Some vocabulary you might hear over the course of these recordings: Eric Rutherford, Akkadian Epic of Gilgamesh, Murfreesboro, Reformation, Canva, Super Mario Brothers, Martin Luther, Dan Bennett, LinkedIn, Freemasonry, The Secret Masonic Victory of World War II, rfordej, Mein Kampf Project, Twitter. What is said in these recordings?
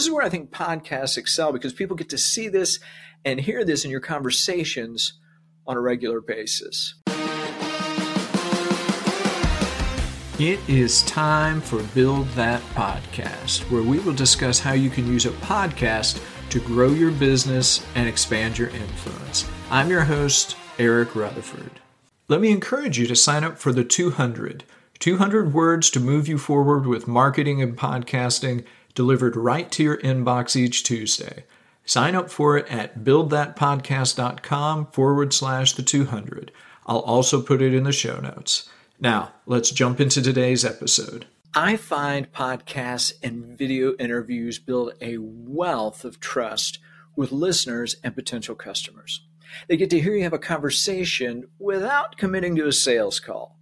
this is where I think podcasts excel, because people get to see this and hear this in your conversations on a regular basis. It is time for Build That Podcast, where we will discuss how you can use a podcast to grow your business and expand your influence. I'm your host, Eric Rutherford. Let me encourage you to sign up for the 200 words to move you forward with marketing and podcasting, delivered right to your inbox each Tuesday. Sign up for it at buildthatpodcast.com/the200. I'll also put it in the show notes. Now, let's jump into today's episode. I find podcasts and video interviews build a wealth of trust with listeners and potential customers. They get to hear you have a conversation without committing to a sales call.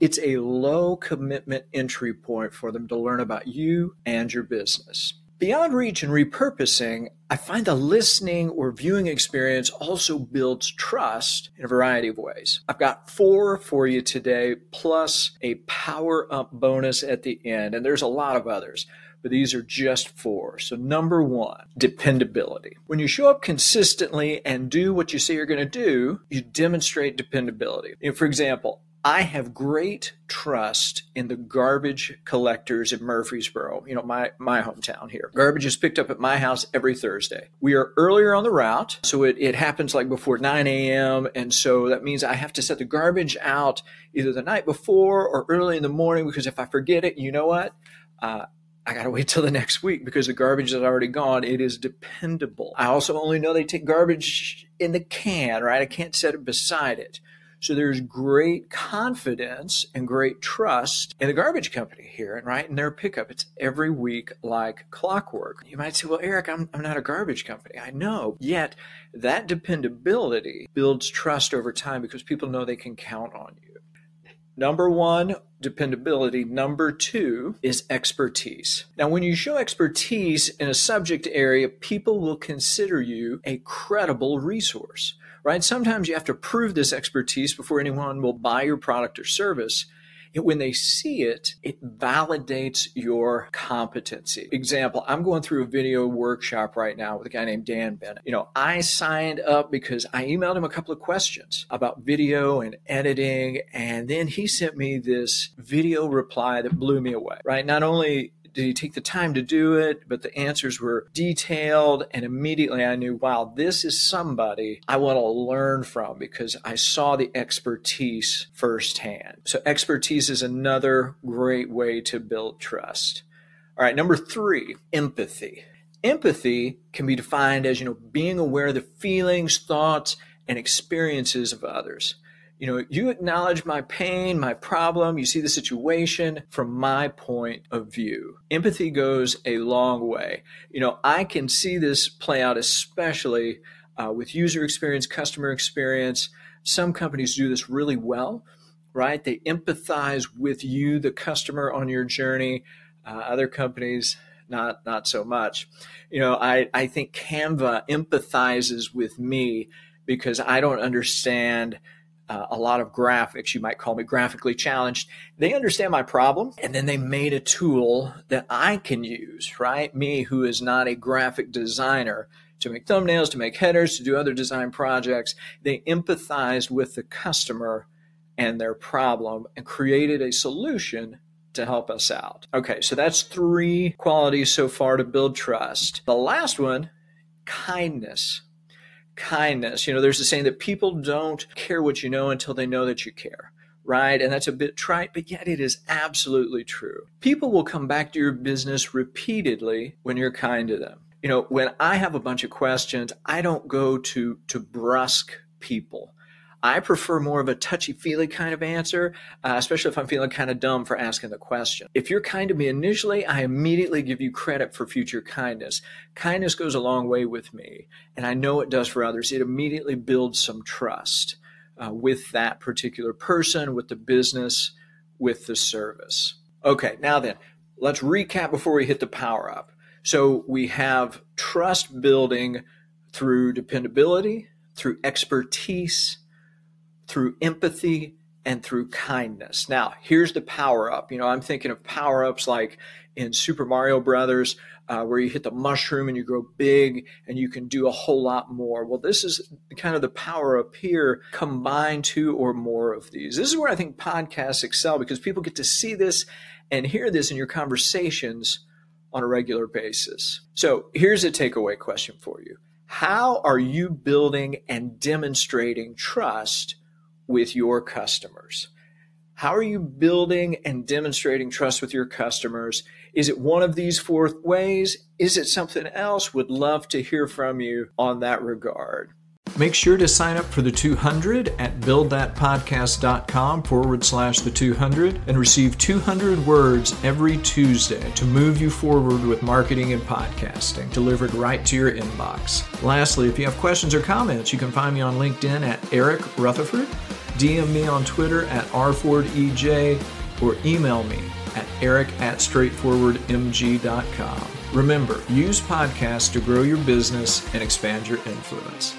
It's a low commitment entry point for them to learn about you and your business. Beyond reach and repurposing, I find the listening or viewing experience also builds trust in a variety of ways. I've got 4 for you today, plus a power-up bonus at the end, and there's a lot of others, but these are just 4. So number 1, dependability. When you show up consistently and do what you say you're going to do, you demonstrate dependability. For example, I have great trust in the garbage collectors in Murfreesboro, my hometown here. Garbage is picked up at my house every Thursday. We are earlier on the route, so it happens like before 9 a.m., and so that means I have to set the garbage out either the night before or early in the morning, because if I forget it, you know what? I got to wait till the next week because the garbage is already gone. It is dependable. I also only know they take garbage in the can, right? I can't set it beside it. So there's great confidence and great trust in the garbage company here, right? In their pickup. It's every week like clockwork. You might say, well, Eric, I'm not a garbage company. I know. Yet that dependability builds trust over time because people know they can count on you. Number 1, dependability. Number 2 is expertise. Now, when you show expertise in a subject area, people will consider you a credible resource, right? Sometimes you have to prove this expertise before anyone will buy your product or service. And when they see it, it validates your competency. Example, I'm going through a video workshop right now with a guy named Dan Bennett. I signed up because I emailed him a couple of questions about video and editing, and then he sent me this video reply that blew me away, right? Not only did he take the time to do it, but the answers were detailed, and immediately I knew, wow, this is somebody I want to learn from because I saw the expertise firsthand. So expertise is another great way to build trust. All right, number 3, empathy. Empathy can be defined as, being aware of the feelings, thoughts, and experiences of others. You acknowledge my pain, my problem. You see the situation from my point of view. Empathy goes a long way. I can see this play out, especially with user experience, customer experience. Some companies do this really well, right? They empathize with you, the customer, on your journey. Other companies, not so much. I think Canva empathizes with me because I don't understand a lot of graphics. You might call me graphically challenged. They understand my problem, and then they made a tool that I can use, right? Me, who is not a graphic designer, to make thumbnails, to make headers, to do other design projects. They empathized with the customer and their problem and created a solution to help us out. Okay, so that's 3 qualities so far to build trust. The last one, kindness. Kindness. There's a saying that people don't care what you know until they know that you care, right? And that's a bit trite, but yet it is absolutely true. People will come back to your business repeatedly when you're kind to them. When I have a bunch of questions, I don't go to brusque people. I prefer more of a touchy-feely kind of answer, especially if I'm feeling kind of dumb for asking the question. If you're kind to me initially, I immediately give you credit for future kindness. Kindness goes a long way with me, and I know it does for others. It immediately builds some trust with that particular person, with the business, with the service. Okay, now then, let's recap before we hit the power-up. So we have trust building through dependability, through expertise, through empathy, and through kindness. Now, here's the power-up. You know, I'm thinking of power-ups like in Super Mario Brothers, where you hit the mushroom and you grow big and you can do a whole lot more. Well, this is kind of the power-up here. Combine two or more of these. This is where I think podcasts excel, because people get to see this and hear this in your conversations on a regular basis. So here's a takeaway question for you. How are you building and demonstrating trust with your customers? How are you building and demonstrating trust with your customers? Is it one of these four ways? Is it something else? Would love to hear from you on that regard. Make sure to sign up for the 200 at buildthatpodcast.com/the200 and receive 200 words every Tuesday to move you forward with marketing and podcasting, delivered right to your inbox. Lastly, if you have questions or comments, you can find me on LinkedIn at Eric Rutherford, DM me on Twitter at rfordej, or email me at eric@straightforwardmg.com. Remember, use podcasts to grow your business and expand your influence.